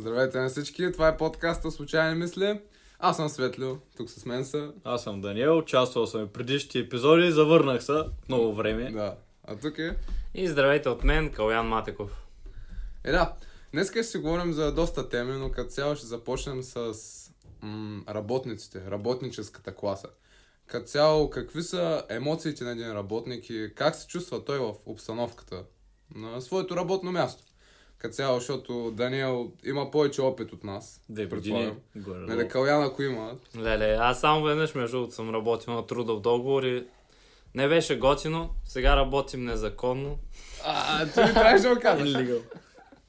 Здравейте на всички, това е подкаста Случайни мисли. Аз съм Светлио, тук с мен са... Аз съм Даниел, участвал съм и предишните епизоди, завърнах се много време. Да, а тук е... И здравейте от мен, Калоян Матеков. Е да, днеска ще си говорим за доста теми, но като цяло ще започнем с работниците, работническата класа. Като цяло, какви са емоциите на един работник и как се чувства той в обстановката на своето работно място? Като цяло, защото Даниел има повече опит от нас. 2 години. Нали, Калоян, ако има. Леле, аз само веднъж между съм работил на трудов договор и не беше готино. Сега работим незаконно. Ти ми трябваше да го казваш.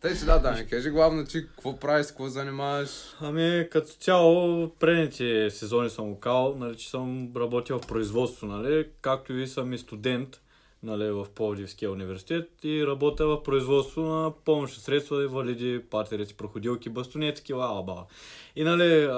Тъй че да, Дани, кажи главно, че какво правиш, какво занимаваш? Ами, като цяло, предните сезони съм локал, нали, че съм работил в производство, нали, както и съм и студент, нали, в Пловдивския университет и работя в производство на помощни средства, валиди, партерици, проходилки, бастонетки, лаба. И нали,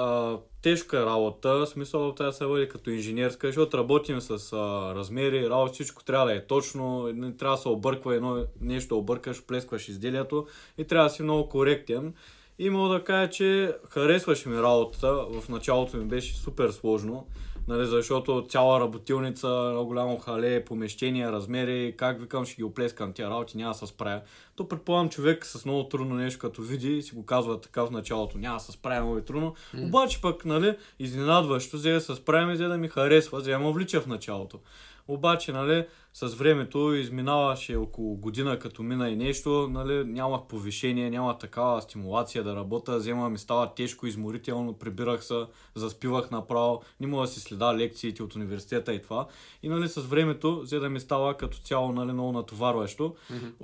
тежка работа, смисъл тази се води като инженерска, защото работим с размери, работа, всичко трябва да е точно, не трябва да се обърква едно нещо, объркаш, плескваш изделието и трябва да си много коректен. И мога да кажа, че харесваше ми работата, в началото ми беше супер сложно, нали, защото цяла работилница, много голямо хале, помещения, размери, как викам ще ги оплескам тия работи, няма да се справя. То предполагам човек с много трудно нещо като види и си го казва така в началото, няма да се справя, много е трудно, обаче пък, нали, изненадващо, за да се справим, за да ми харесва, за да ме влича в началото. Обаче, нали, с времето изминаваше около година като мина и нещо, нали, нямах повишение, няма такава стимулация да работя, взема ми става тежко, изморително, прибирах се, заспивах направо, не мога да си следа лекциите от университета и това. И, нали, с времето, за да ми става като цяло, нали, много натоварващо,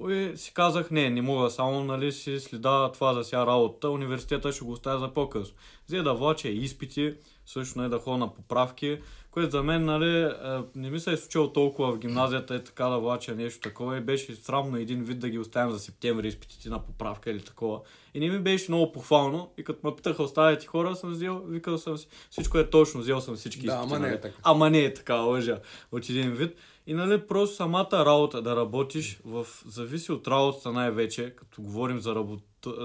и си казах, не мога, само, нали, си следа това за сега работа, университета ще го оставя за по-късно. За да влача изпити, също не да ходя на поправки, което за мен, нали, не ми се е случило толкова в гимназията е така да влача нещо такова и беше срамно един вид да ги оставим за септември изпитите на поправка или такова. И не ми беше много похвално и като ме питаха оставяйте хора, съм взел, викал съм си, всичко е точно, взел съм всички изпити. Да, ама не е така. Ама не е така, лъжа от един вид. И, нали, просто самата работа да работиш, в зависи от работата най-вече, като говорим за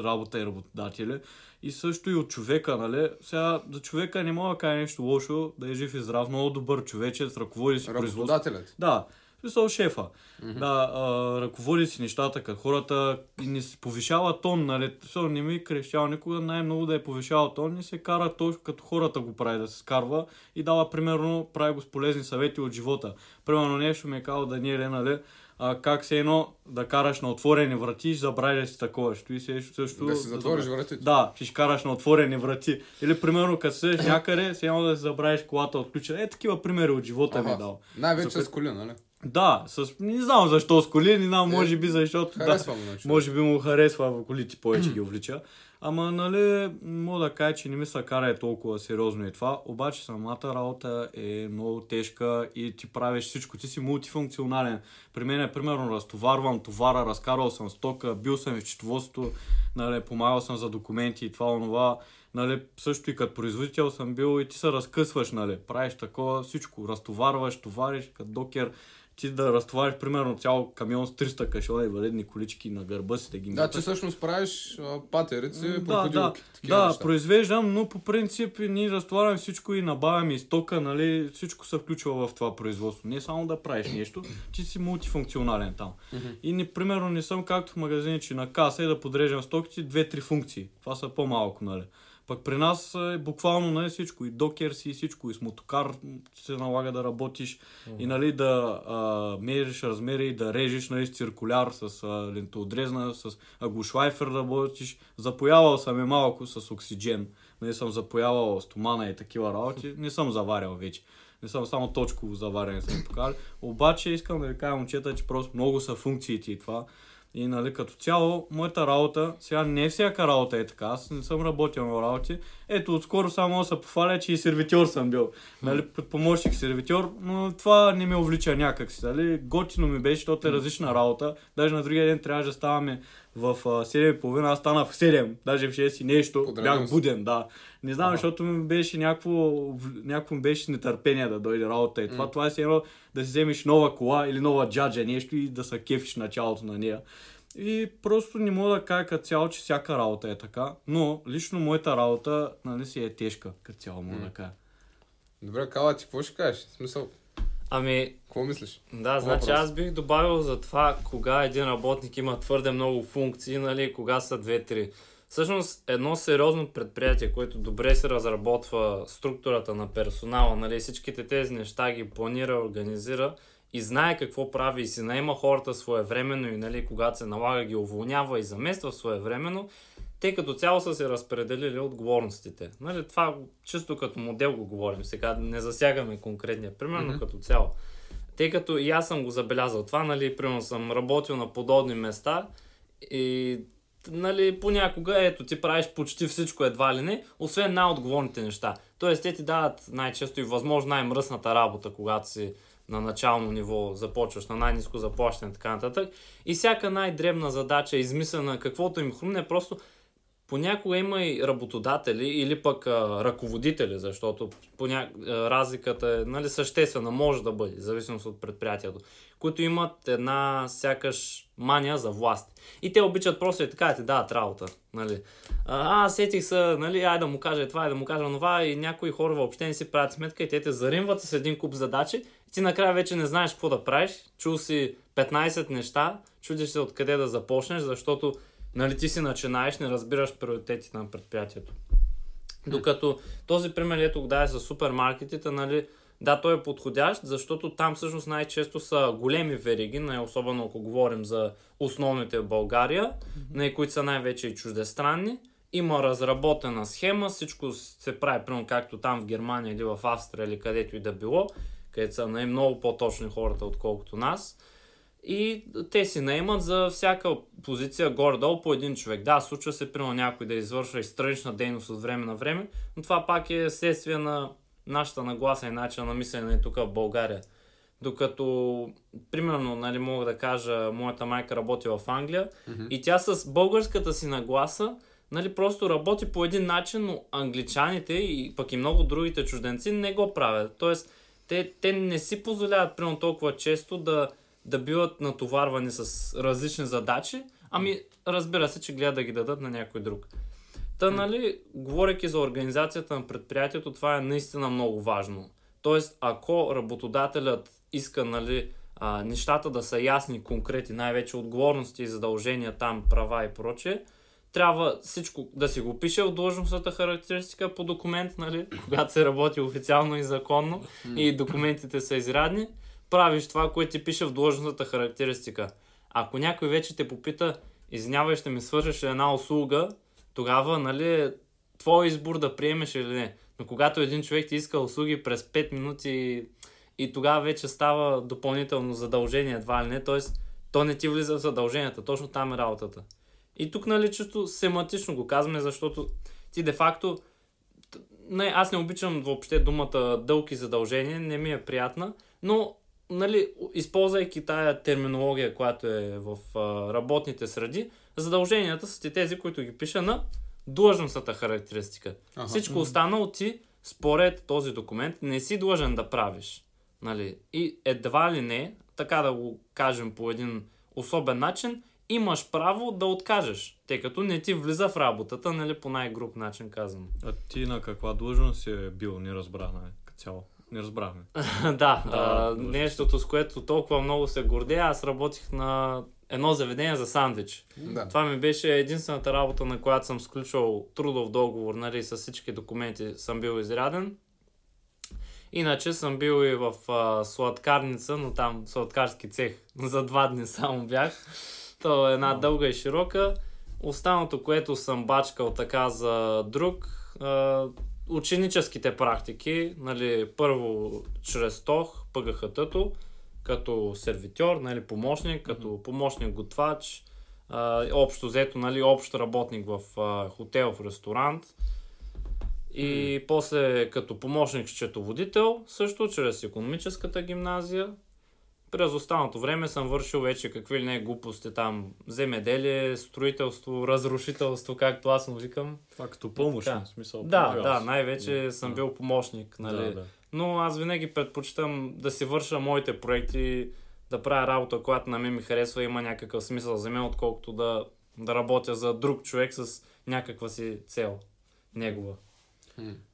работа и работодатели, и също и от човека, нали. Сега за човека не мога да кажа нещо лошо, да е жив и здрав, много добър човечец, ръководи си производството. Работодателят? Да, смисъл шефа. Да, ръководи си нещата като хората и не се повишава тон, нали. Също не ми крещял никога, най-много да е повишава тон и се кара точно като хората го прави, да се скарва и дава, примерно, прави го с полезни съвети от живота. Примерно нещо ми е казал Даниел, нали, как се едно да караш на отворени врати и забрави да си такова. Ще и също, да си затвориш вратите. Да, ще караш на отворени врати. Или примерно като седеш някъде, се едно да си забравиш колата отключена. Е, такива примери от живота ми дал. Най-вече с коли, нали? Да, не знам защо с коли, не знам, може би защото може би му харесва колите, повече ги увлича. Ама, нали, мога да кажа, че не ми се кара толкова сериозно и това, обаче самата работа е много тежка и ти правиш всичко, ти си мултифункционален. При мен е, примерно, разтоварвам товара, разкарвал съм стока, бил съм в счетоводството, нали, помагал съм за документи и това, онова. Нали, също и като производител съм бил и ти се разкъсваш, нали, правиш такова всичко, разтоварваш, товариш, като докер. Ти да разтовариш, примерно, цял камион с 300 кашона и валидни колички на гърба си да ги мяташ. Да, ти всъщност правиш патерици, проходилки, такива неща. Да, произвеждам, но по принцип ние разтоварваме всичко и набавяме и стока, нали, всичко се включва в това производство. Не само да правиш нещо, ти си мултифункционален там. И, примерно, не съм както в магазини, че на каса и да подреждам стоките 2-3 функции. Това са по-малко, нали. Пък при нас е буквално, нали, всичко, и докер си, и всичко, и с мотокар се налага да работиш, и, нали, да мериш размери, да режеш, нали, с циркуляр, с лентоотрезна, с аглошлайфер да работиш. Запоявал съм е малко с оксиджен, нали, съм запоявал стомана и такива работи, не съм заварял вече. Не съм само точково заварен, съм покарал. Обаче искам да ви кажа, момчета, че просто много са функциите и това. И, нали, като цяло, моята работа, сега не всяка работа е така, аз не съм работил на работи. Ето, отскоро само се пофаля, че и сервитьор съм бил. Нали, помощник сервитьор, но това не ме увлича някакси. Нали. Готино ми беше, защото е различна работа. Даже на другия ден трябваше да ставаме в 7:30, аз станах в 7, даже в 6 и нещо, бях буден, да. Не знам, защото ми беше някакво ми беше нетърпение да дойде работа и това. Това е едно да си вземеш нова кола или нова джаджа, нещо и да се кефиш началото на нея. И просто не мога да кажа като цяло, че всяка работа е така, но лично моята работа, нали, си е тежка като цяло, мога да кажа. Добре, Кала, ти какво ще кажеш? В смисъл? Ами... Какво мислиш? Да, значи аз бих добавил за това, кога един работник има твърде много функции, нали, кога са 2-3. Всъщност, едно сериозно предприятие, което добре се разработва структурата на персонала, нали, всичките тези неща ги планира, организира и знае какво прави и си наема хората своевременно и, нали, когато се налага ги уволнява и замества своевременно, те като цяло са се разпределили отговорностите. Нали, това чисто като модел го говорим сега, не засягаме конкретния, примерно като цяло. Тъй като и аз съм го забелязал това, нали, примерно съм работил на подобни места и, нали, понякога, ето, ти правиш почти всичко едва ли не, освен най-отговорните неща. Тоест, те ти дават най-често и възможно най-мръсната работа, когато си на начално ниво започваш, на най-низко заплащане, така нататък. И всяка най-дребна задача, измислена, каквото им хрумне, просто понякога има и работодатели или пък ръководители, защото разликата е, нали, съществена, може да бъде, в зависимост от предприятието, които имат една сякаш мания за власт. И те обичат просто и така да ти дават работа. Нали. Сетих се, нали, ай да му кажа това, ай да му кажа това, и някои хора въобще не си правят сметка и те те заримват с един куп задачи и ти накрая вече не знаеш какво да правиш. Чул си 15 неща, чудиш се откъде да започнеш, защото, нали, ти си начинаеш, не разбираш приоритетите на предприятието. Докато този пример, ето го дай с супермаркетите, нали, да, той е подходящ, защото там всъщност най-често са големи вериги, особено ако говорим за основните в България, които са най-вече и чуждестранни. Има разработена схема, всичко се прави, примерно както там в Германия или в Австрия или където и да било, където са най-много по-точни хората, отколкото нас. И те си наемат за всяка позиция горе-долу по един човек. Да, случва се примерно някой да извършва странична дейност от време на време, но това пак е следствие на нашата нагласа и начина на мислене тук в България. Докато, примерно, нали, мога да кажа, моята майка работи в Англия и тя с българската си нагласа, нали, просто работи по един начин, но англичаните и пък и много другите чужденци не го правят. Тоест, те не си позволяват примерно толкова често да биват натоварвани с различни задачи, ами разбира се, че гледат да ги дадат на някой друг. Та, нали, говорейки за организацията на предприятието, това е наистина много важно. Тоест, ако работодателят иска, нали, нещата да са ясни, конкретни, най-вече отговорности и задължения там, права и прочее, трябва всичко да си го пише от длъжностната характеристика по документ, нали, когато се работи официално и законно и документите са изрядни. Правиш това, което ти пише в длъжностната характеристика. Ако някой вече те попита, извинявай, ще ми свършиш една услуга, тогава, нали, твой избор да приемеш или не. Но когато един човек ти иска услуги през 5 минути и тогава вече става допълнително задължение, едва ли не, т.е. то не ти влиза в задълженията, точно там е работата. И тук, нали, чисто семантично го казваме, защото ти де факто, не, аз не обичам въобще думата дълг и задължение, не ми е приятна, но, нали, използвайки тая терминология, която е в работните среди, задълженията са ти тези, които ги пиша на длъжностната характеристика. Всичко останало ти, според този документ, не си длъжен да правиш. Нали? И едва ли не, така да го кажем по един особен начин, имаш право да откажеш, тъй като не ти влиза в работата, нали, по най-груб начин казано. А ти на каква длъжност е бил, не разбрах, нали, като цяло? Не разбрахме. Да, нещото, с което толкова много се гордея, аз работих на едно заведение за сандвич. Това ми беше единствената работа, на която съм сключвал трудов договор, нали, с всички документи съм бил изряден. Иначе съм бил и в сладкарница, но там сладкарски цех. За 2 дни само бях. То е една дълга и широка. Останалото, което съм бачкал така за друг, ученическите практики, нали, първо чрез тох, ПГХТ-то, като сервитьор, нали, помощник, като помощник-готвач, общо взето, нали, общ работник в хотел, в ресторант и после като помощник-счетоводител, също чрез икономическата гимназия. През останалото време съм вършил вече какви ли не глупости там, земеделие, строителство, разрушителство, както аз му викам. Това като помощ, в смисъл. Да, най-вече съм бил помощник, нали. Но аз винаги предпочитам да си върша моите проекти, да правя работа, която на мен ми харесва, има някакъв смисъл за мен, отколкото да работя за друг човек с някаква си цел негова.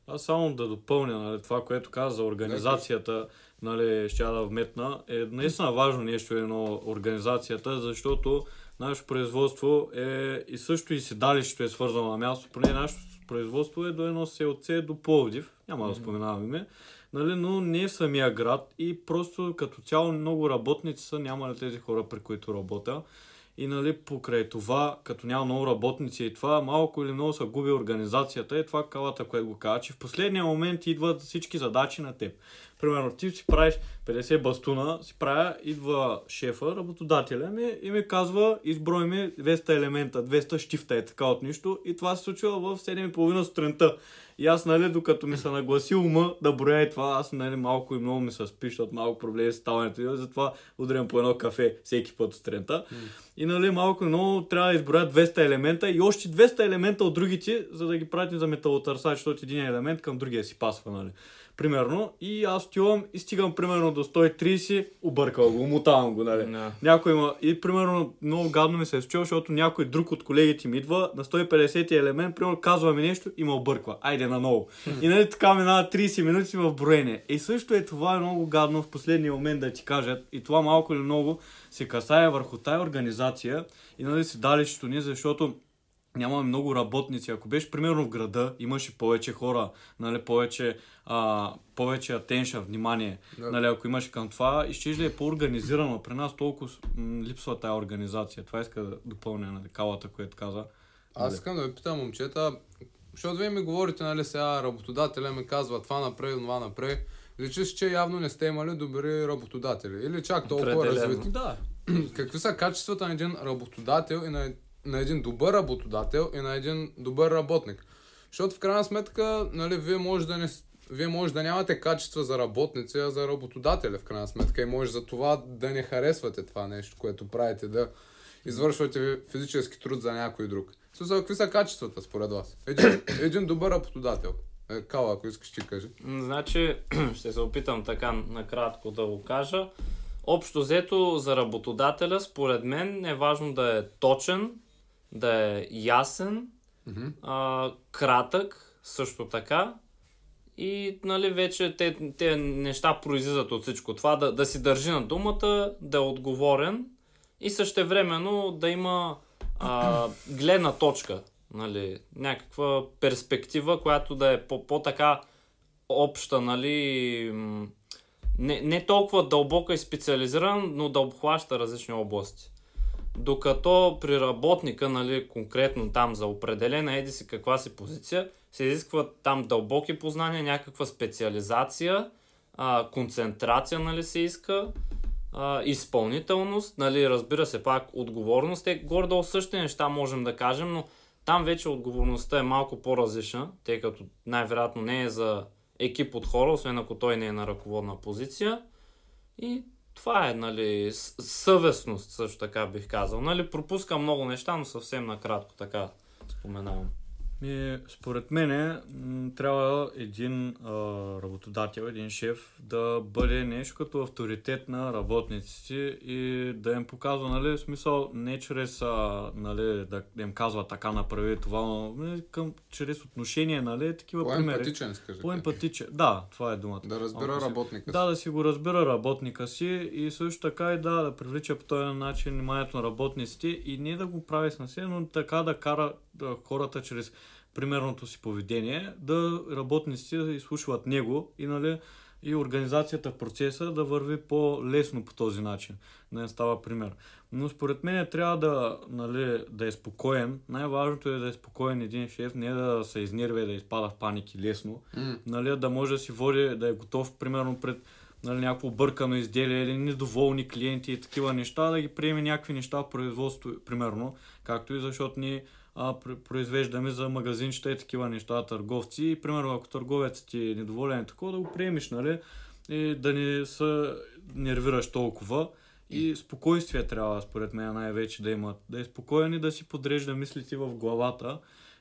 Аз само да допълня, нали, това, което каза за организацията, нали, ще я да вметна, е наистина важно нещо едно организацията, защото нашето производство е и също и седалището е свързано на място, поне нашето производство е до едно селце до Пловдив, няма да споменаваме, нали, но не е в самия град и просто като цяло много работници са, няма ли тези хора, при които работя. И нали, покрай това, като няма много работници и това, малко или много се губи организацията. Е това калата, което го казва, че в последния момент идват всички задачи на теб. Примерно, ти си правиш 50 бастуна, си правя, идва шефа, работодателя ми и ми казва, изброй ми 200 елемента, 200 щифта е така от нищо. И това се случва в 7:30 сутринта. И аз, нали, докато ми се нагласи ума да броя и това, аз, нали, малко и много ми се спи, защото малко проблеми с ставането и затова удрям по едно кафе всеки път сутринта. И нали, малко и много трябва да изброя 200 елемента и още 200 елемента от другите, за да ги пратим за металотърсач, защото един елемент към другия си пасва, нали. Примерно, и аз отивам и стигам примерно до 130, объркал го, мутавам го, нали. No. Някой има, и примерно много гадно ми се е случило, защото някой друг от колегите ми идва на 150 елемент, примерно казва ми нещо и ме обърква. Айде наново. И нали така минава 30 минути в броене. И също е това е много гадно в последния момент да ти кажат, и това малко или много се касае върху тая организация и нали седалището ни, защото нямаме много работници. Ако беше примерно в града, имаше повече хора, нали, повече attention, внимание. Да. Нали, ако имаш към това, изчежда е по-организирано. При нас толкова липсва тая организация. Това иска да допълня на калата, което каза. Аз искам да ви питам, момчета, защото вие ми говорите, нали, сега работодателя ми казва това направи, това направи. Личиш, че явно не сте имали добри работодатели. Или чак толкова развити. Да. Какви са качествата на един работодател и на един добър работодател и на един добър работник? Защото в крайна сметка, нали, вие може да нямате качества за работници, а за работодателя в крайна сметка. И може за това да не харесвате това нещо, което правите, да извършвате физически труд за някой друг. Също, какви са качествата според вас? Един добър работодател. Кала, ако искаш, ти кажи. Значи, ще се опитам така накратко да го кажа. Общо взето за работодателя, според мен е важно да е точен, да е ясен, кратък също така и нали, вече те неща произлизат от всичко това, да си държи на думата, да е отговорен и същевременно да има гледна точка, нали, някаква перспектива, която да е по-така обща, нали, не толкова дълбока и специализиран, но да обхваща различни области. Докато при работника, нали, конкретно там за определена еди си каква си позиция, се изискват там дълбоки познания, някаква специализация, концентрация, нали, се иска, изпълнителност, нали, разбира се пак отговорност. Те горе-долу същи неща можем да кажем, но там вече отговорността е малко по-различна, тъй като най-вероятно не е за екип от хора, освен ако той не е на ръководна позиция. И това е, нали, съвестност, също така бих казал. Нали, пропускам много неща, но съвсем накратко така споменавам. Според мен трябва един работодател, един шеф да бъде нещо като авторитет на работниците и да им показва, нали, смисъл не чрез нали, да им казва така направи това, но чрез отношение, нали, такива примери. По-емпатичен, скажи. По-емпатичен, да, това е думата. Да разбира работника си. Да, да си го разбира работника си и също така и да привлича по този начин вниманието на работниците и не да го прави с насилие, но така да кара хората чрез примерното си поведение, да работниците изслушват него и, нали, и организацията в процеса да върви по-лесно по този начин. Не става пример. Но според мен трябва нали, да е спокоен. Най-важното е да е спокоен един шеф, не да се изнервя и да изпада в паники лесно. Нали, да може да си води, да е готов примерно пред нали, някакво бъркано изделие или недоволни клиенти и такива неща, да ги приеме някакви неща в производство, примерно, както и защото ние произвеждаме за магазинчета и такива неща, търговци. И, примерно, ако търговецът ти е недоволен такова, да го приемиш, нали? И да не се нервираш толкова. И спокойствие трябва, според мен, най-вече да имат. Да е спокоен и да си подрежда мислите в главата.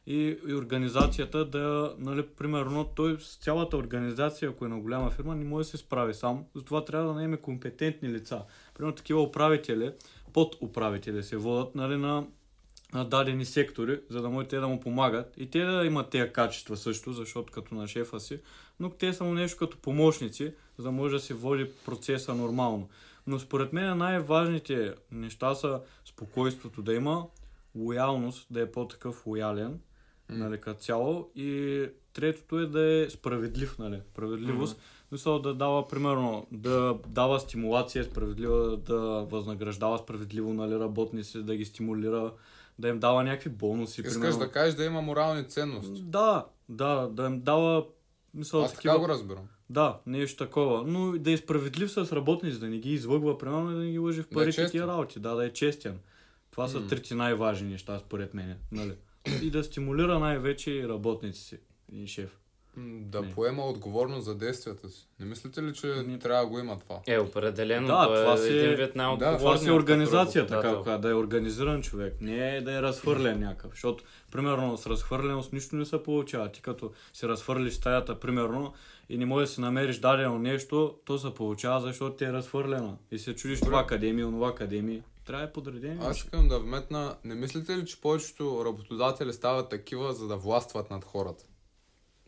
и организацията да, нали, примерно той с цялата организация, ако е на голяма фирма, не може да се справи сам, затова трябва да наеме компетентни лица. Примерно такива управители, подуправители се водят, нали, на дадени сектори, за да може те да му помагат и те да имат тези качества също, защото като на шефа си, но те са му нещо като помощници, за да може да се води процеса нормално. Но според мен най-важните неща са спокойството да има, лоялност, да е по-такъв лоялен, нали, като цяло, и третото е да е справедлив, нали, справедливост. Мисля да дава, примерно, да дава стимулация справедлива, да възнаграждава справедливо, нали, работници, да ги стимулира, да им дава някакви бонуси. Искаш да кажеш да има морални ценности. Да им дава... Мисля, аз такива... така го разбирам. Да, нещо такова, но да е справедлив с работници, да не ги излъгва, примерно, да не ги лъжи в парите и тия работи, да е честен. Това са трите най-важни неща, според мен, нали? И да стимулира най-вече работници си, и шеф. Да не. Поема отговорност за действията си. Не мислите ли, че трябва да го има това? Е, определено. Да, това си е един вид най-отговорност. Това си организацията, каква, да е организиран човек. Не е да е разхвърлен някакъв. Защото, примерно, с разхвърляност нищо не се получава. Ти като си разхвърлиш стаята, примерно, и не можеш да си намериш дадено нещо, то се получава, защото ти е разхвърлено. И се чудиш това академия, онова академия. Трябва да е подредение. Аз искам да вметна, не мислите ли, че повечето работодатели стават такива, за да властват над хората?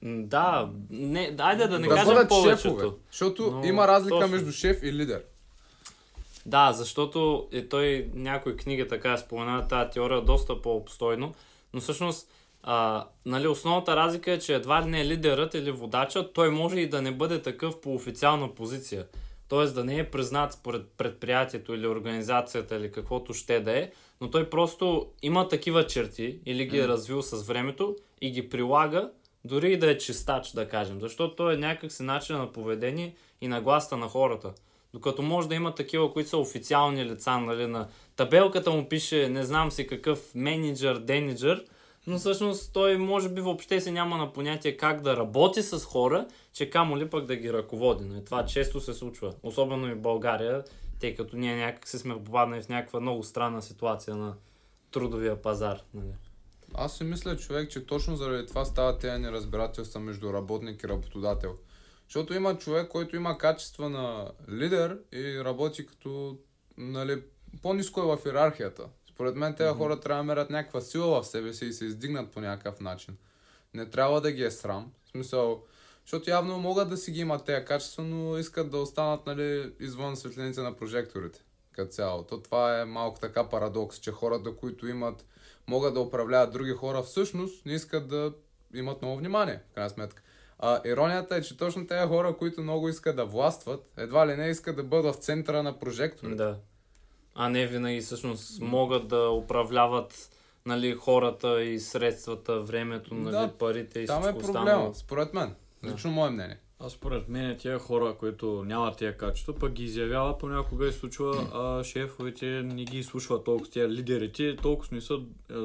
Да, не, айде да не кажем повечето. Шефове, защото има разлика между шеф и лидер. Да, защото той някои книги така споменава тази теория доста по-обстойно, но всъщност нали, основната разлика е, че едва ли не е лидерът или водачът, той може и да не бъде такъв по официална позиция. Т.е. да не е признат според предприятието или организацията или каквото ще да е, но той просто има такива черти или ги е развил с времето и ги прилага, дори и да е чистач, да кажем, защото той е някакси начин на поведение и нагласта на хората. Докато може да има такива, които са официални лица, нали, на табелката му пише не знам си какъв менеджер, денеджер, но всъщност той може би въобще си няма на понятие как да работи с хора, че камо ли пък да ги ръководи. Но и това често се случва, особено и в България, тъй като ние някакси сме попаднали в някаква много странна ситуация на трудовия пазар. Нали. Аз си мисля, човек, че точно заради това става тези неразбирателства между работник и работодател. Защото има човек, който има качества на лидер и работи като, нали, по-ниско е в йерархията. Според мен тези хора трябва да мерят някаква сила в себе си и се издигнат по някакъв начин. Не трябва да ги е срам. В смисъл, защото явно могат да си ги имат тези качества, но искат да останат, нали, извън светлините на прожекторите. Като цяло. То това е малко така парадокс, че хората, които имат, могат да управляват други хора, всъщност не искат да имат много внимание, в крайна сметка. А иронията е, че точно тези хора, които много искат да властват, едва ли не искат да бъдат в центъра на прожекторите. Да. А не винаги всъщност могат да управляват, нали, хората и средствата, времето, нали, да, парите и всичко останало. Там е проблема, според мен. Лично мое мнение. А според мен тия хора, които нямат тия качества, пък ги изявява понякога и случва, шефовете не ги слушват толкова, тия лидерите толкова не са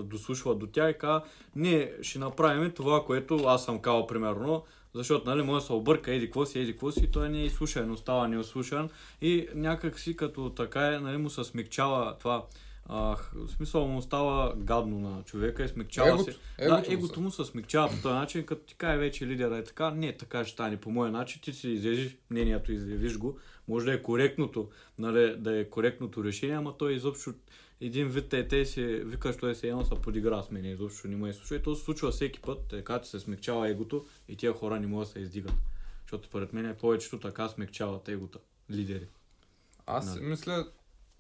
дослушват до тях и казва, ние ще направим това, което аз съм казал примерно, защото, нали, може да се обърка, еди какво си, и той не е изслушан, остава неослушан и някак си като така е, нали, му се смекчава това. В смисъл му става гадно на човека и смекчава се. Егото му се смекчава по този начин, като ти кай вече лидера е така, не така ще стане по моя начин, ти си излежиш мнението, изявиш го, може да е коректното, нали, да е коректното решение, ама той изобщо един вид си викаш, той се едно са подигра с мен, изобщо не ме слуша и то се случва всеки път, така ти се смекчава егото и тия хора не могат да се издигат, защото пред мен повечето така смекчават егота, лидери. Аз мисля,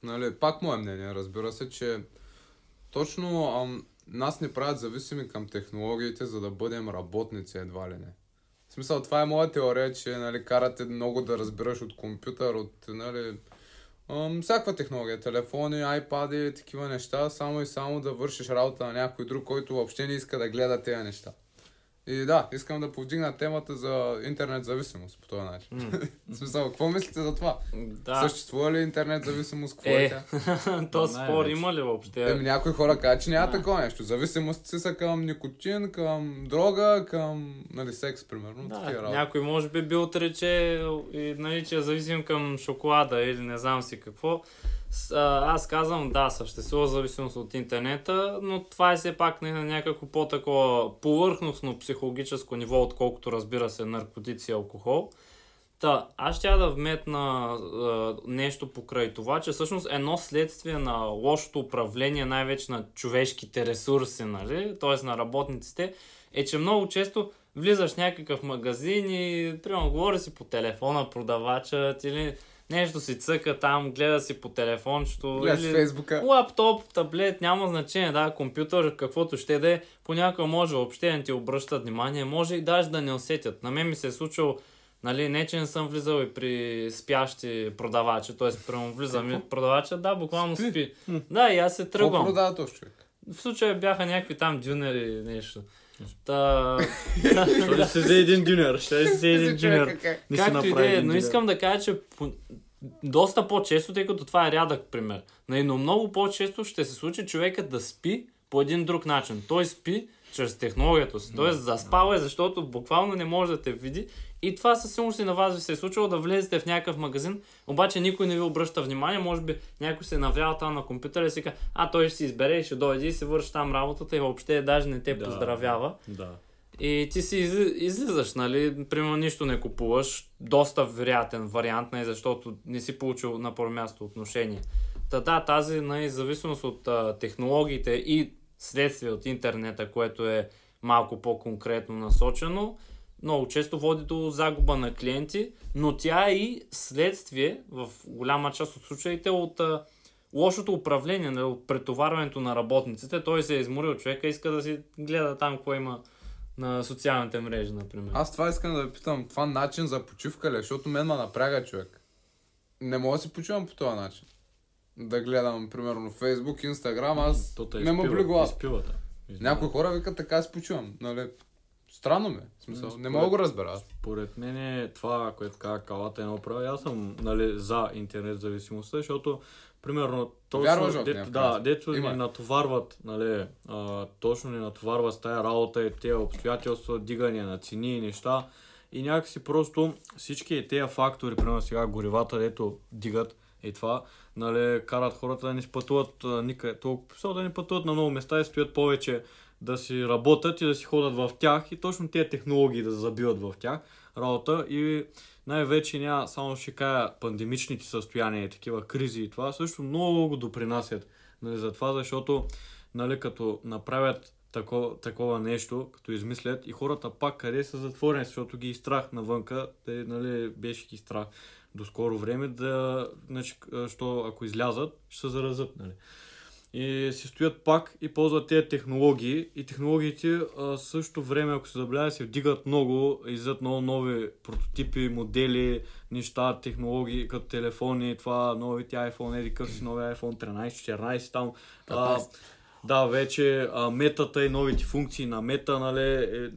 нали, пак мое мнение, разбира се, че точно нас не правят зависими към технологиите, за да бъдем работници едва ли не. В смисъл, това е моя теория, че, нали, карате много да разбираш от компютър, от, нали, всяква технология, телефони, iPad и такива неща, само и само да вършиш работа на някой друг, който въобще не иска да гледа тези неща. И да, искам да повдигна темата за интернет зависимост по този начин. В смисъл, какво мислите за това? Да. Съществува ли интернет зависимост? Какво е тя? То спор има ли въобще? Някои хора казват, че няма такова нещо. Зависимости са към никотин, към дрога, към, нали, секс, примерно. Да, някой може би отрече и нарича зависим към шоколада или не знам си какво. Аз казвам, да, съществува зависимост от интернета, но това е все пак на някакво по-такова повърхностно психологическо ниво, отколкото, разбира се, наркотици и алкохол. Та, аз ще да вметна нещо покрай това, че всъщност едно следствие на лошото управление, най-вече на човешките ресурси, нали, т.е. на работниците, е, че много често влизаш в някакъв магазин и, примерно, говори си по телефона, продавачът или нещо си цъка там, гледа си по телефончето, или лаптоп, таблет, няма значение, да, компютър, каквото ще да е, понякога може въобще не ти обръщат внимание, може и даже да не усетят. На мен ми се е случило, нали, не че не съм влизал и при спящи продавачи, т.е. прямо влизам и продавача, да, буквално спи. Да, и аз се тръгвам. Какво продава този човек? В случая бяха някакви там дюнери, нещо. Та... Ще си взе един дюнер, Както и да е, но искам да кажа, че доста по-често, тъй като това е рядък пример, но много по-често ще се случи човекът да спи по един друг начин. Той спи чрез технологията си, т.е. заспава, защото буквално не може да те види. И това със сигурност и на вас ви се е случило да влезете в някакъв магазин, обаче никой не ви обръща внимание, може би някой се е наврял там на компютъра и си казва, а той ще си избере и ще дойде и си върши там работата и въобще даже не те поздравява. Да. И ти си излизаш, нали, примерно нищо не купуваш, доста вероятен вариант, не, защото не си получил на първо място отношение. Та да, тази зависимост от технологиите и следствие от интернета, което е малко по-конкретно насочено, много често води до загуба на клиенти, но тя е и следствие в голяма част от случаите от лошото управление, от претоварването на работниците. Той се е изморил човека, иска да си гледа там какво има на социалните мрежи, например. Аз това искам да ви питам, това начин за почивка ли? Защото мен ма напряга човек. Не мога да се почивам по този начин. Да гледам, примерно, Facebook, Instagram, аз не ма влегла. Някои хора викат, така се почивам, нали? Странно ме, в смисъл, не мога да го разбера. Според мен е това, което каза Калата, едно прави. Аз съм, нали, за интернет зависимостта, защото, примерно, точно дето ни натоварват, нали, точно ни натоварват с тая работа и тия обстоятелства, дигане на цени и неща. И някакси просто всички тези фактори, примерно сега горивата, дето дигат и това, нали, карат хората да не спътуват никъде, толкова да не пътуват на много места и стоят повече, да си работят и да си ходят в тях и точно тези технологии да забиват в тях работа. И най-вече няма, само ще кажа, пандемичните състояния, такива кризи и това също много допринасят, нали, за това, защото, нали, като направят такова нещо, като измислят и хората пак къде са затворени, защото ги изстрах навънка, те, нали, беше ги страх до скоро време, да, значи, ако излязат, ще се заразят, нали. И си стоят пак и ползват тези технологии и технологиите също време, ако се забелязва, се вдигат много, излизат много нови прототипи, модели, неща, технологии, като телефони, това, новите iPhone, еди къв си, нови iPhone 13, 14 там. Да, вече метата и новите функции на мета, нали,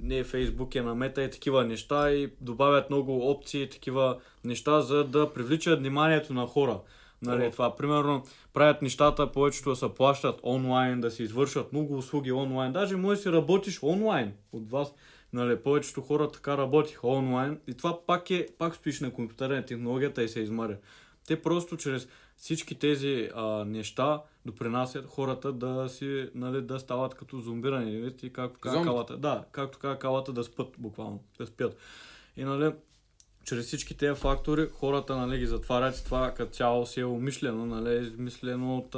не Facebook е на мета и такива неща и добавят много опции и такива неща, за да привличат вниманието на хора. Нали, това, примерно, правят нещата, повечето да се плащат онлайн, да се извършват много услуги онлайн. Даже може да си работиш онлайн от вас. Нали, повечето хора така работиха онлайн и това пак стоиш на компютъра, на технологията и се измаря. Те просто чрез всички тези неща допринасят хората да си, нали, да стават като зомбирани. И както каза Калата, да, както каза Калата, да спят буквално, да спят. И, нали, чрез всички тези фактори хората, нали, ги затварят и това като цяло си е умишлено, нали, измислено от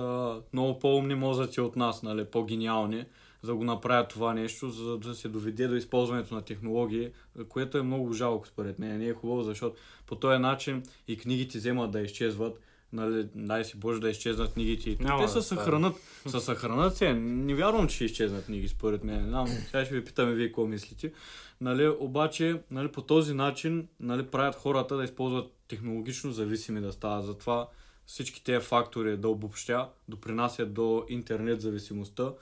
много по-умни мозъци от нас, нали, по-гениални, за да го направят това нещо, за да се доведе до използването на технологии, което е много жалко според мен. Не е хубаво, защото по този начин и книгите вземат да изчезват, нали, дай си Боже да изчезнат книгите. Те се съхранят. Съхранят се. Не вярвам, че ще изчезнат книги, според мен. Сега ще ви питаме вие какво мислите. Нали, обаче, нали, по този начин, нали, правят хората да използват технологично зависими да стават. Затова всички тези фактори да обобщя допринасят до интернет зависимостта.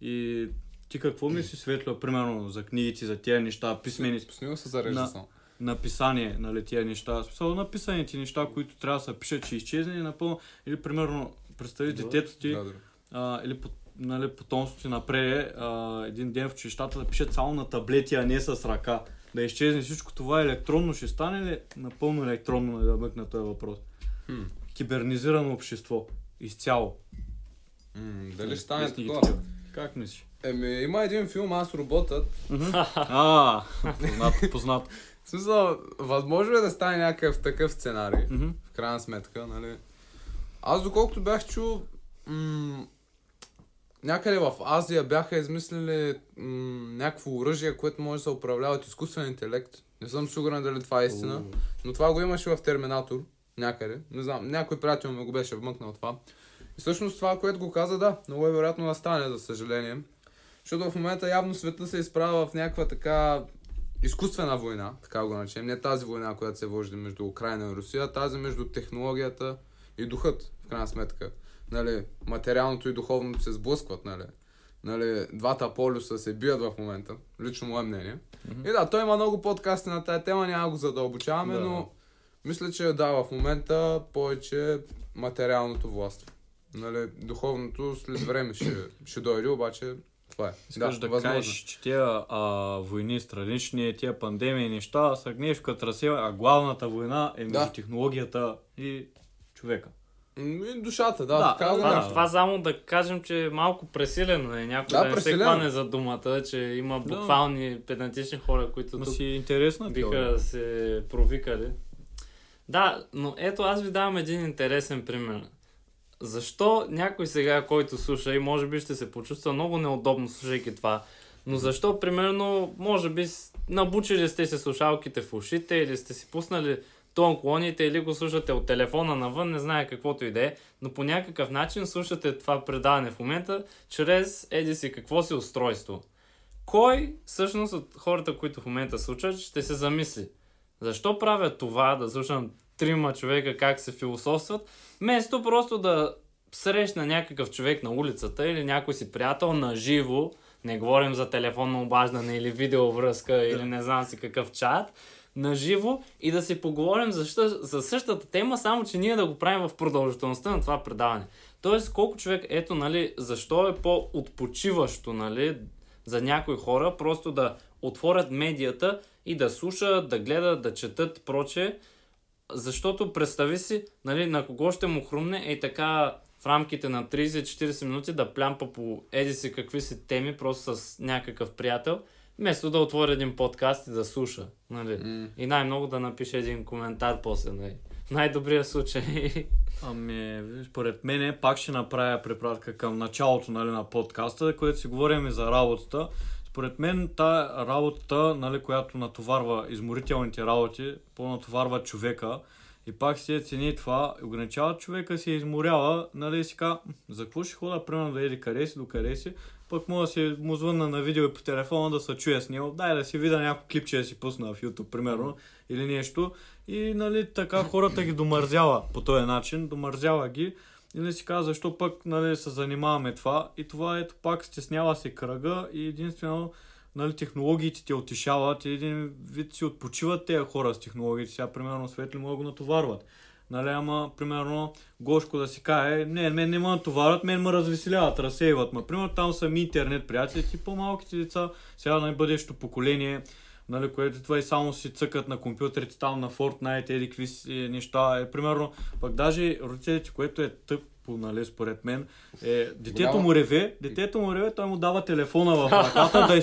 И ти какво мислиш, Светло, примерно за книгите, за тези неща, писмени? Поснива се зарежда само. Написание, нали, тия неща, специално написаните неща, които трябва да се пишат, че изчезнени напълно, или примерно представи детето ти, или, нали, потомството ти напред, един ден в училищата да пишат само на таблети, а не с ръка, да изчезне всичко това електронно, ще стане ли напълно електронно, да бъкна този въпрос? Кибернизирано общество, Изцяло. Дали ще стане такова? Как мислиш? Еми, има един филм, Аз роботът. Познат. В смисъл, възможно е да стане някакъв такъв сценарий. В крайна сметка, нали? Аз доколкото бях чул, някъде в Азия бяха измислили някакво оръжие, което може да се управлява от изкуствен интелект. Не съм сигурен дали това е истина, но това го имаше в Терминатор някъде. Не знам, някой приятел ме го беше вмъкнал това. И всъщност това, което го каза, да, много е вероятно да стане, за съжаление. Защото в момента явно света се изправя в някаква така изкуствена война, така го наречем. Не тази война, която се вожди между Украйна и Русия, тази между технологията и духът, в крайна сметка. Нали, материалното и духовното се сблъскват, нали. Нали, двата полюса се бият в момента, лично мое мнение. И да, той има много подкасти на тая тема, няма го задълбочаваме, но мисля, че да, в момента повече материалното властво. Нали, духовното след време ще дойде, обаче това е. Искаш да кажеш, че тия войни странични, тия пандемии неща са гневка трасева, а главната война е между технологията и човека. И душата, да. Това само да кажем, че е малко пресилено е. Някой да не се хване за думата, че има буквални педантични хора, които тук биха се провикали. Да, но ето аз ви давам един интересен пример. Защо някой сега, който слуша и може би ще се почувства много неудобно слушайки това, но защо, примерно, може би набучили сте си слушалките в ушите или сте си пуснали тонклоните или го слушате от телефона навън, не знае каквото и да е, но по някакъв начин слушате това предаване в момента чрез еди си какво си устройство. Кой всъщност от хората, които в момента слушат, ще се замисли? Защо правя това, да слушам трима човека как се философстват, вместо просто да срещна някакъв човек на улицата или някой си приятел на живо, не говорим за телефонно обаждане или видеовръзка или не знам си какъв чат, на живо и да си поговорим за същата тема, само че ние да го правим в продължителността на това предаване. Тоест, колко човек, ето, нали, защо е по-отпочиващо, нали, за някои хора, просто да отворят медията и да слушат, да гледат, да четат, прочее, защото представи си, нали, на кого ще му хрумне е така в рамките на 30-40 минути да плямпа по еди си какви си теми, просто с някакъв приятел, вместо да отворя един подкаст и да слуша, нали? И най-много да напише един коментар после, нали? Най-добрия случай. Ами, според мен пак ще направя препратка към началото, нали, на подкаста, което си говорим и за работата. Според мен тая работа, нали, която натоварва изморителните работи, по-натоварва човека и пак се цени това, ограничава човека, се изморява, нали, и си казва, за какво ще хода, примерно да еди къде си, до къде си, пък мога да си му звънна на видео и по телефона да се чуя с него, дай да си видя някакво клипче да си пусна в YouTube, примерно, или нещо и, нали, така хората ги домързява по този начин, домързява ги. И не си казва, защо пък, нали, се занимаваме това и това, ето, пак стеснява се кръга и единствено, нали, технологиите те утешават и един вид си отпочиват тези хора с технологиите. Сега, примерно, Светли много натоварват. Нали, ама, примерно, Гошко да си кае, не, мен не ме натоварват, мен ме развеселяват, разсейват. Ма, примерно, там сами интернет приятелите и по-малките деца, сега най-бъдещото поколение, нали, което това и само си цъкат на компютрите там на Fortnite, еди какви си неща. Е, примерно, пък даже родителите, което е тъпо, нали, според мен, е детето му реве, той му дава телефона в ръката да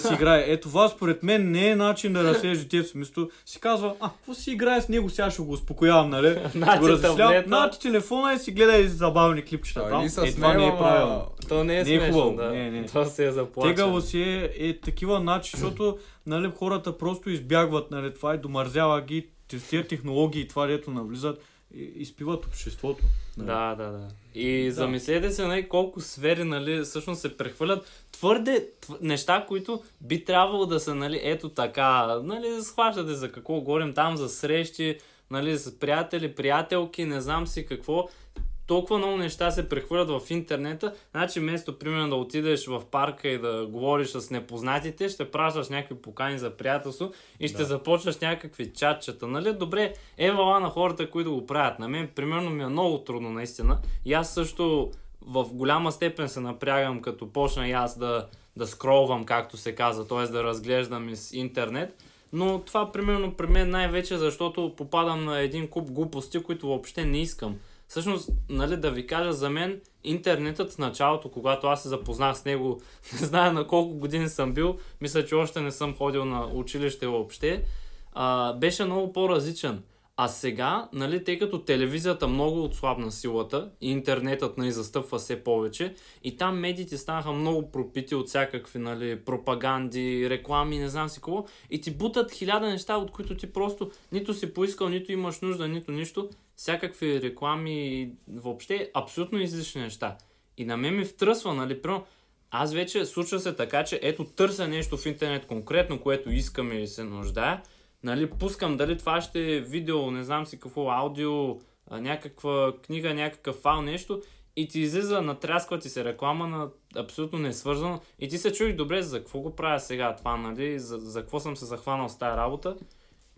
си играе. Е, това според мен не е начин да разсееш детето, в смисъл, си казва, какво си играе с него, сега ще го успокоявам, нали? Го развеселявам, нати телефона и си гледай забавни клипчета там. Е, това не е правилно. То не е смешно, да. То се е заплачено. Тегаво си е такива начин, защото, нали, хората просто избягват, нали, това и домързява ги, тези технологии и това, дето навлизат, изпиват обществото. Нали. Да. И замислете се, нали, колко сфери, нали, всъщност се прехвърлят твърде неща, които би трябвало да са, нали, ето така, нали, схващате за какво говорим там, за срещи, нали, с приятели, приятелки, не знам си какво. Толкова много неща се прехвърлят в интернета, значи вместо, примерно, да отидеш в парка и да говориш с непознатите, ще пращаш някакви покани за приятелство и ще започваш някакви чатчета, нали? Добре, евала на хората, които го правят. На мен, примерно, ми е много трудно, наистина. И аз също в голяма степен се напрягам, като почна и аз да скролвам, както се казва, т.е. да разглеждам из интернет. Но това, примерно, при мен най-вече, защото попадам на един куп глупости, които въобще не искам. Всъщност, нали, да ви кажа, за мен интернетът в началото, когато аз се запознах с него, не знае на колко години съм бил, мисля, че още не съм ходил на училище въобще, беше много по-различен. А сега, нали, тъй като телевизията много отслабна силата, интернетът не застъпва все повече и там медиите станаха много пропити от всякакви, нали, пропаганди, реклами, не знам си какво, и ти бутат хиляда неща, от които ти просто нито си поискал, нито имаш нужда, нито нищо, всякакви реклами, въобще абсолютно излишни неща. И на мен ми втръсва, нали, примерно, аз вече случва се така, че ето търся нещо в интернет конкретно, което искам или се нуждая, нали, пускам дали това ще е видео, не знам си какво, аудио, някаква книга, някакъв файл, нещо, и ти излиза, натрясква ти се реклама на абсолютно несвързано и ти се чуеш, добре, за какво го правя сега това, нали, за какво съм се захванал с тая работа.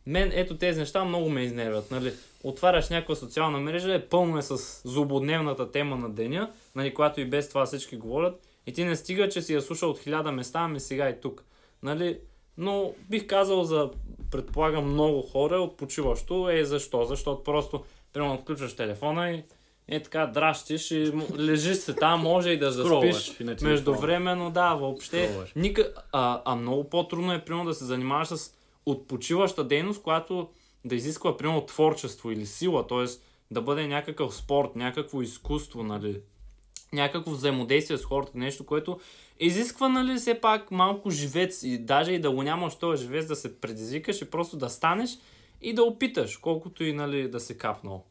Мен ето тези неща много ме изнервят, нали, отваряш някаква социална мрежа, пълно е с злободневната тема на деня, нали, която и без това всички говорят, и ти не стига, че си я слушал от хиляда места, ами сега и тук, нали. Но бих казал за, предполагам, много хора отпочиващо е защо? Защото просто, примерно, отключваш телефона и е така дращиш и лежиш се там, може и да заспиш междувременно, да, въобще. Много по-трудно е, примерно, да се занимаваш с отпочиваща дейност, която да изисква, примерно, творчество или сила, т.е. да бъде някакъв спорт, някакво изкуство, нали, някакво взаимодействие с хората, нещо, което изисква, нали, все пак малко живец, и даже и да го нямаш този живец, да се предизвикаш и просто да станеш и да опиташ, колкото и, нали, да се капнал.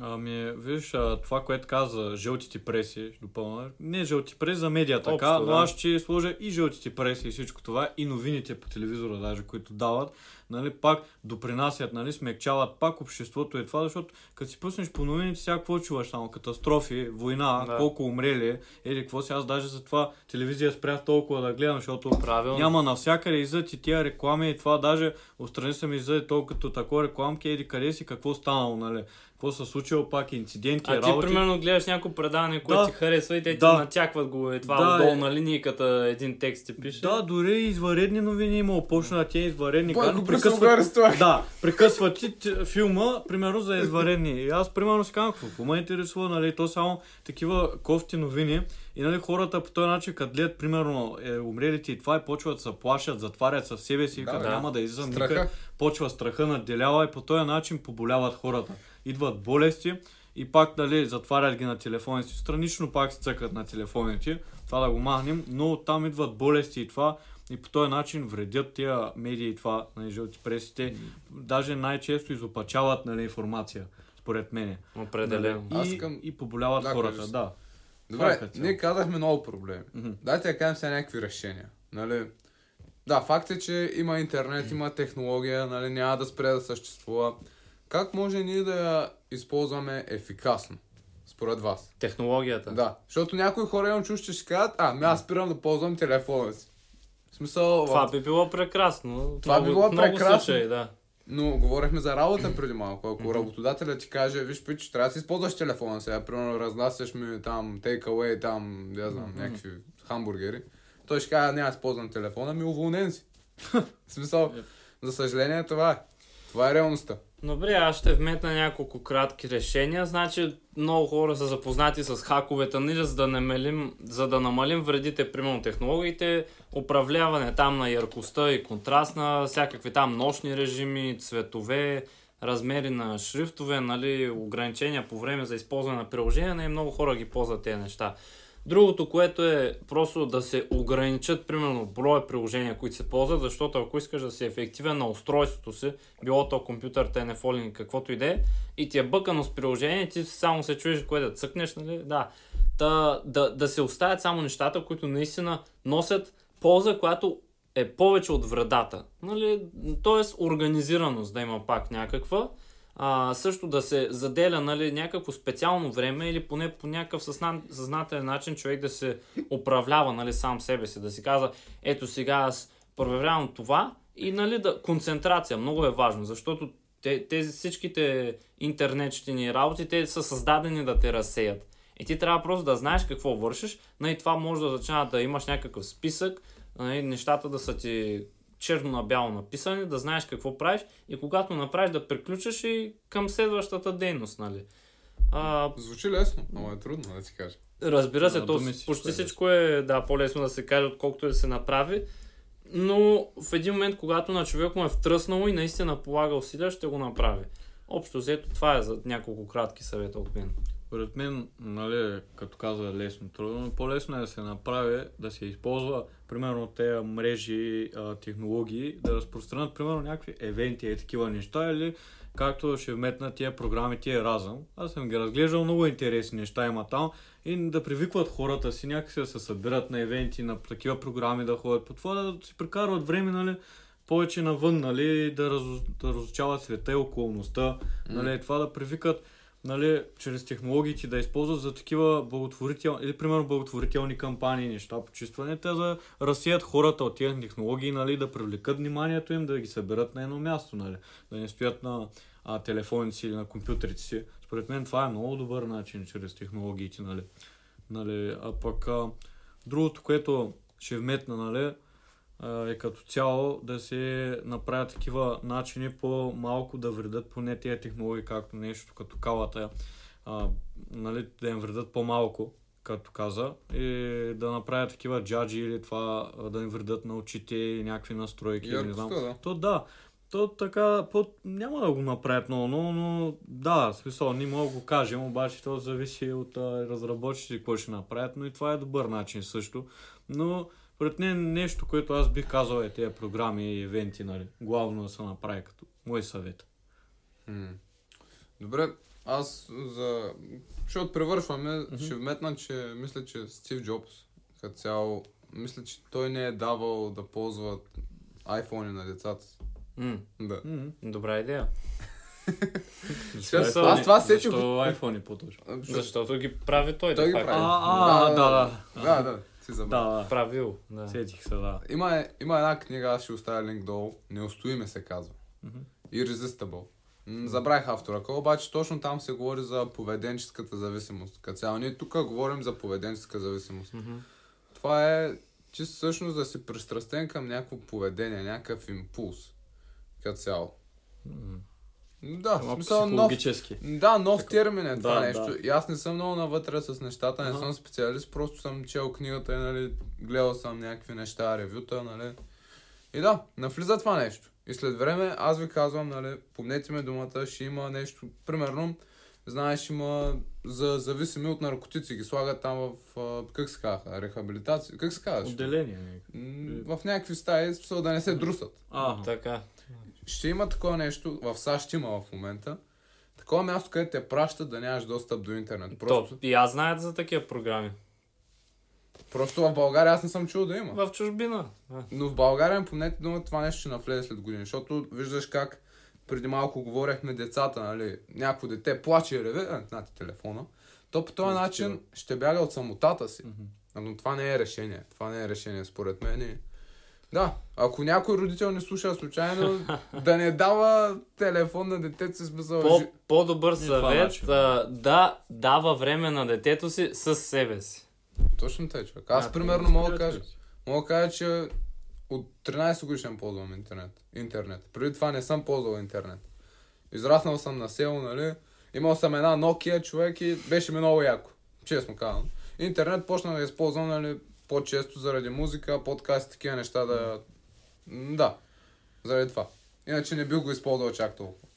Ами, виж, това, което каза, жълтите преси, допълна, не жълти преси за медиа, така, общо, да. Но аз ще сложа и жълтите преси и всичко това, и новините по телевизора даже, които дават, нали, пак допринасят, нали, смекчават пак обществото и това, защото като си пуснеш по новините, сега какво чуваш само? Катастрофи, война, да. Колко умрели, или какво си, аз даже за това телевизия спрях толкова да гледам, защото правилно няма навсякъде и за тия реклами и това, даже отстрани съм и за толкова като такова рекламки, еди къде си, какво станало, нали? Какво се случило пак, инциденти, работи. А ти, работи. Примерно, гледаш някакво предаване, което ти харесва и те ти натякват го, и това отдолу на линийката един текст ти пише. Да, дори извънредни новини има, почна тия извънредни. Когато прекъсват, да, прекъсват ти филма, примерно, за извънредни. И аз, примерно, си казвам, какво ме интересува, нали, то само такива кофти новини. И, нали, хората по този начин, като гледат, примерно, умрелите и това, и почват да се плашат, затварят се в себе си, като няма да излизам никак, почва страха надделява и по този начин поболяват хората. Идват болести и пак, нали, затварят ги на телефоните, странично пак се цъкат на телефоните, това да го махнем, но оттам идват болести и това, и по този начин вредят тия медии и това, нали, жълти пресите, даже най-често изопачават, нали, информация, според мен. Определено. И, и поболяват хората, да. Добре, ние казахме много проблеми, дайте да кажем сега някакви решения, нали. Да, факт е, че има интернет, има технология, нали, няма да спре да съществува. Как може ние да я използваме ефикасно, според вас? Технологията. Да, защото някои хора имам чуш, че ще кажат, аз спирам да ползвам телефона си. В смисъл... Това би било прекрасно. Това би било прекрасно, случай, да. Но говорихме за работа преди малко. Ако работодателят ти каже, виж, че трябва да си използваш телефона сега, примерно разнасяш ми там take-away, там, да знам, някакви хамбургери, той ще каже, няма да използвам телефона, ми уволнен си. В смисъл, за съжаление това е. Това е реалността. Добре, аз ще вметна няколко кратки решения. Значи, много хора са запознати с хаковете, нали, за да намалим вредите, примерно технологиите, управляване там на яркостта и контраст на всякакви там нощни режими, цветове, размери на шрифтове, нали, ограничения по време за използване на приложения, и много хора ги ползват тези неща. Другото, което е просто да се ограничат, примерно, броя приложения, които се ползват, защото ако искаш да си ефективен на устройството си, било то компютър, телефон или каквото и да е, и ти е бъкано с приложение, ти само се чуеш кое да цъкнеш, нали? Да. Да се оставят само нещата, които наистина носят полза, която е повече от вредата. Нали? Тоест, организираност да има пак някаква. Също да се заделя, нали, някакво специално време или поне по някакъв съзнателен начин човек да се управлява, нали, сам себе си, да си казва, ето сега аз проверявам това и, нали, да, концентрация много е важно, защото тези всичките интернетщини работи, те са създадени да те разсеят и ти трябва просто да знаеш какво вършиш, нали, това може да зачина да имаш някакъв списък, нали, нещата да са ти черно на бяло написане, да знаеш какво правиш и когато направиш да приключиш и към следващата дейност, нали. Звучи лесно, но е трудно да си кажа. Разбира се, то почти всичко е да, по-лесно да се каже, отколкото да се направи. Но в един момент, когато на човек му е втръснало и наистина полага усилия, ще го направи. Общо взето, това е за няколко кратки съвета от мен. Поред мен, нали, като каза лесно трудно, по-лесно е да се направи, да се използва, примерно, тези мрежи, технологии, да разпространят, примерно, някакви евенти и такива неща, или както ще вметна тия програми, тия Еразъм. Аз съм ги разглеждал, много интересни неща има там и да привикват хората си, някакси да се събират на евенти, на такива програми да ходят по това, да си прекарват време, нали, повече навън, нали, да разучават света и околността, нали, това да привикат, нали, чрез технологиите да използват за такива благотворителни, или примерно благотворителни кампании, неща по чистване, те да разсеят хората от тези технологии, нали, да привлекат вниманието им, да ги съберат на едно място, нали, да не стоят на телефоните си или на компютрите си. Според мен това е много добър начин чрез технологиите, нали. Нали, а пък другото, което ще вметна, нали, е като цяло да се направят такива начини по-малко да вредят поне тези технологии, както нещо като калата, нали, да им вредят по-малко, както каза, и да направят такива джаджи или това да им вредят на очите и някакви настройки. Яркостта, не знам. Да. То така, няма да го направят много, но да, смисъл, ние мога да го кажем, обаче то зависи от разработчиците, какво ще направят, но и това е добър начин също. Но пред мен нещо, което аз бих казал е тези програми и евенти, нали, главно да се направи като мой съвет. Добре, аз ще отпревършваме, ще вметна, че мисля, че Стив Джобс като цяло, мисля, че той не е давал да ползват iPhone на децата си. Да. Добра идея. Аз това сетих. Защо iPhone е по-точно? Защото ги прави той. Да. Да, правил. Да. Сетих се, да. Има една книга, аз ще оставя линк долу. Неустоими се казва. Irresistible. Забравих автора, обаче точно там се говори за поведенческата зависимост. Като цяло ние тук говорим за поведенческа зависимост. Това е, че всъщност да си пристрастен към някакво поведение, някакъв импулс. Като цяло. Да, в смисъл нов термин е това нещо. Да. И аз не съм много навътре с нещата, не съм специалист, просто съм чел книгата и, нали, гледал съм някакви неща, ревюта, нали. И да, навлиза това нещо. И след време аз ви казвам, нали, помнете ме думата, ще има нещо, примерно, знаеш, има за зависими от наркотици, ги слагат там в, как се казва, рехабилитация, как се казва? Отделение. В някакви стаи, смисъл да не се друсат. Така. Ще има такова нещо, в САЩ има в момента, такова място, където те пращат да нямаш достъп до интернет. Просто... И аз знаят за такива програми. Просто в България аз не съм чул да има. В чужбина. Но в България, помнете думата, това нещо ще навлезе след години, защото виждаш как преди малко говорехме децата, нали, някакво дете плаче и реве, нати телефона, то по този начин ще бяга от самотата си. Но това не е решение. Това не е решение според мен. Да, ако някой родител не слуша случайно, да не дава телефон на детето си с безължи. По-добър съвет да дава време на детето си със себе си. Точно те, човек. Аз примерно мога да кажа, че от 13 годишен ползвам интернет. Преди това не съм ползвал интернет. Израснал съм на село, нали? Имал съм една Nokia, човек, и беше ми много яко. Честно казвам. Интернет почна да използвам, нали, по-често заради музика, подкасти, такива неща да... Да, заради това. Иначе не бил го използвал чак толкова.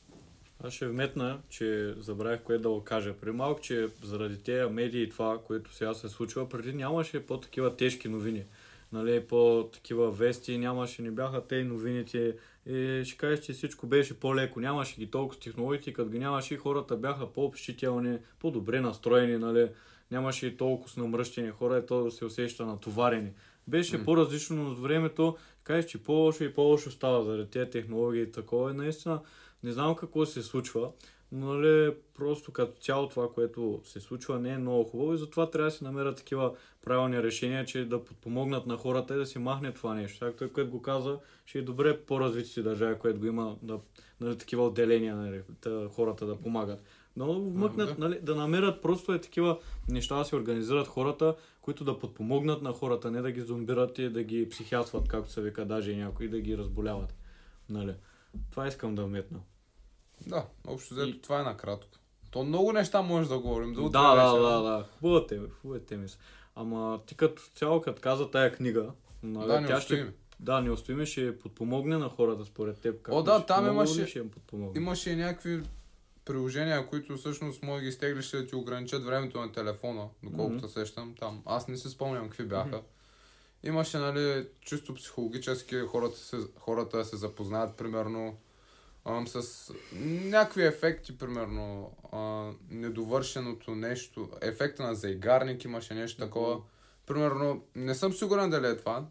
Аз ще вметна, че забравих кое да го кажа. При малко, че заради тези медии и това, което сега се случва, преди нямаше по-такива тежки новини. Нали, по-такива вести нямаше, не бяха тези новините. И ще кажеш, че всичко беше по-леко. Нямаше ги толкова технологии, като ги нямаше, хората бяха по-общителни, по-добре настроени, нали. Нямаше и толкова с намръщени хора, и то да се усеща натоварени. Беше по-различно, но с времето кажеш, че по-лошо и по-лошо става заради тези технологии и такова. И наистина не знам какво се случва, но, нали, просто като цяло това, което се случва, не е много хубаво и затова трябва да се намерят такива правилни решения, че да подпомогнат на хората и да се махне това нещо. Така той, което го каза, ще е добре по-развитите държави, което го има, да, нали, такива отделения, нали, да, хората да помагат. Много да вмъкнат, нали, да намерят просто е такива неща да се организират хората, които да подпомогнат на хората, не да ги зомбират и да ги психиатстват, както се вика, даже и някои да ги разболяват. Нали. Това искам да вметна. Да, общо взето това е накратко. То много неща можеш да говорим. Да. Хубава теми. Ама ти като цяло, като каза тая книга, нали, тя ще... Да, Неустоими ще подпомогне на хората според теб. Как там имаше някакви приложения, които всъщност може да ги изтеглиш, ще да ти ограничат времето на телефона, доколкото сещам там. Аз не се спомням какви бяха. Имаше, нали, чисто психологически хората да се запознаят, примерно, с някакви ефекти, примерно, недовършеното нещо, ефекта на Зайгарник имаше нещо такова. Примерно, не съм сигурен дали е това.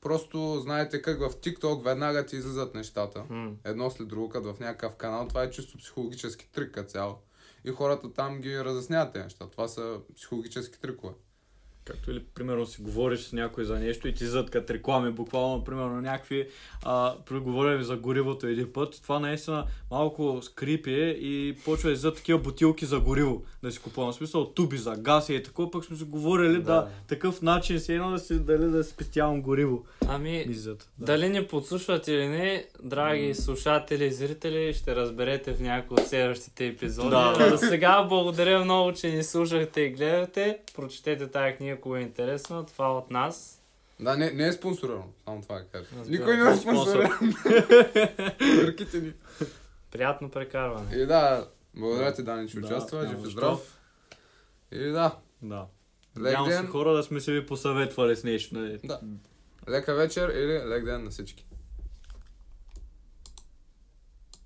Просто знаете как в ТикТок веднага ти излизат нещата, едно след друго, като в някакъв канал. Това е чисто психологически трик като цяло. И хората там ги разясняват тези неща. Това са психологически трикове. Както или, примерно, си говориш с някой за нещо и ти излизат като реклами, буквално, примерно, някакви проговорили за горивото един път. Това наистина малко скрипи и почва да излизат такива бутилки за гориво да си купувам. В смисъл, туби за газ и такова, пък сме си говорили да такъв начин си едно да си спестявам гориво. Ами, дали ни подслушват или не, драги слушатели и зрители, ще разберете в някои от следващите епизоди. За сега благодаря много, че ни слушахте и гледате. Прочетете тая книга, ако е интересно, това от нас. Да, не е спонсорирано, само това кажа. Никой не е спонсориран. Дърките ни. Приятно прекарване. И да, благодаря ти, Дани, че участва, жив и здрав. И да. Лек ден. Хора, да сме се ви посъветвали с нещо. Лека вечер или лек ден на всички.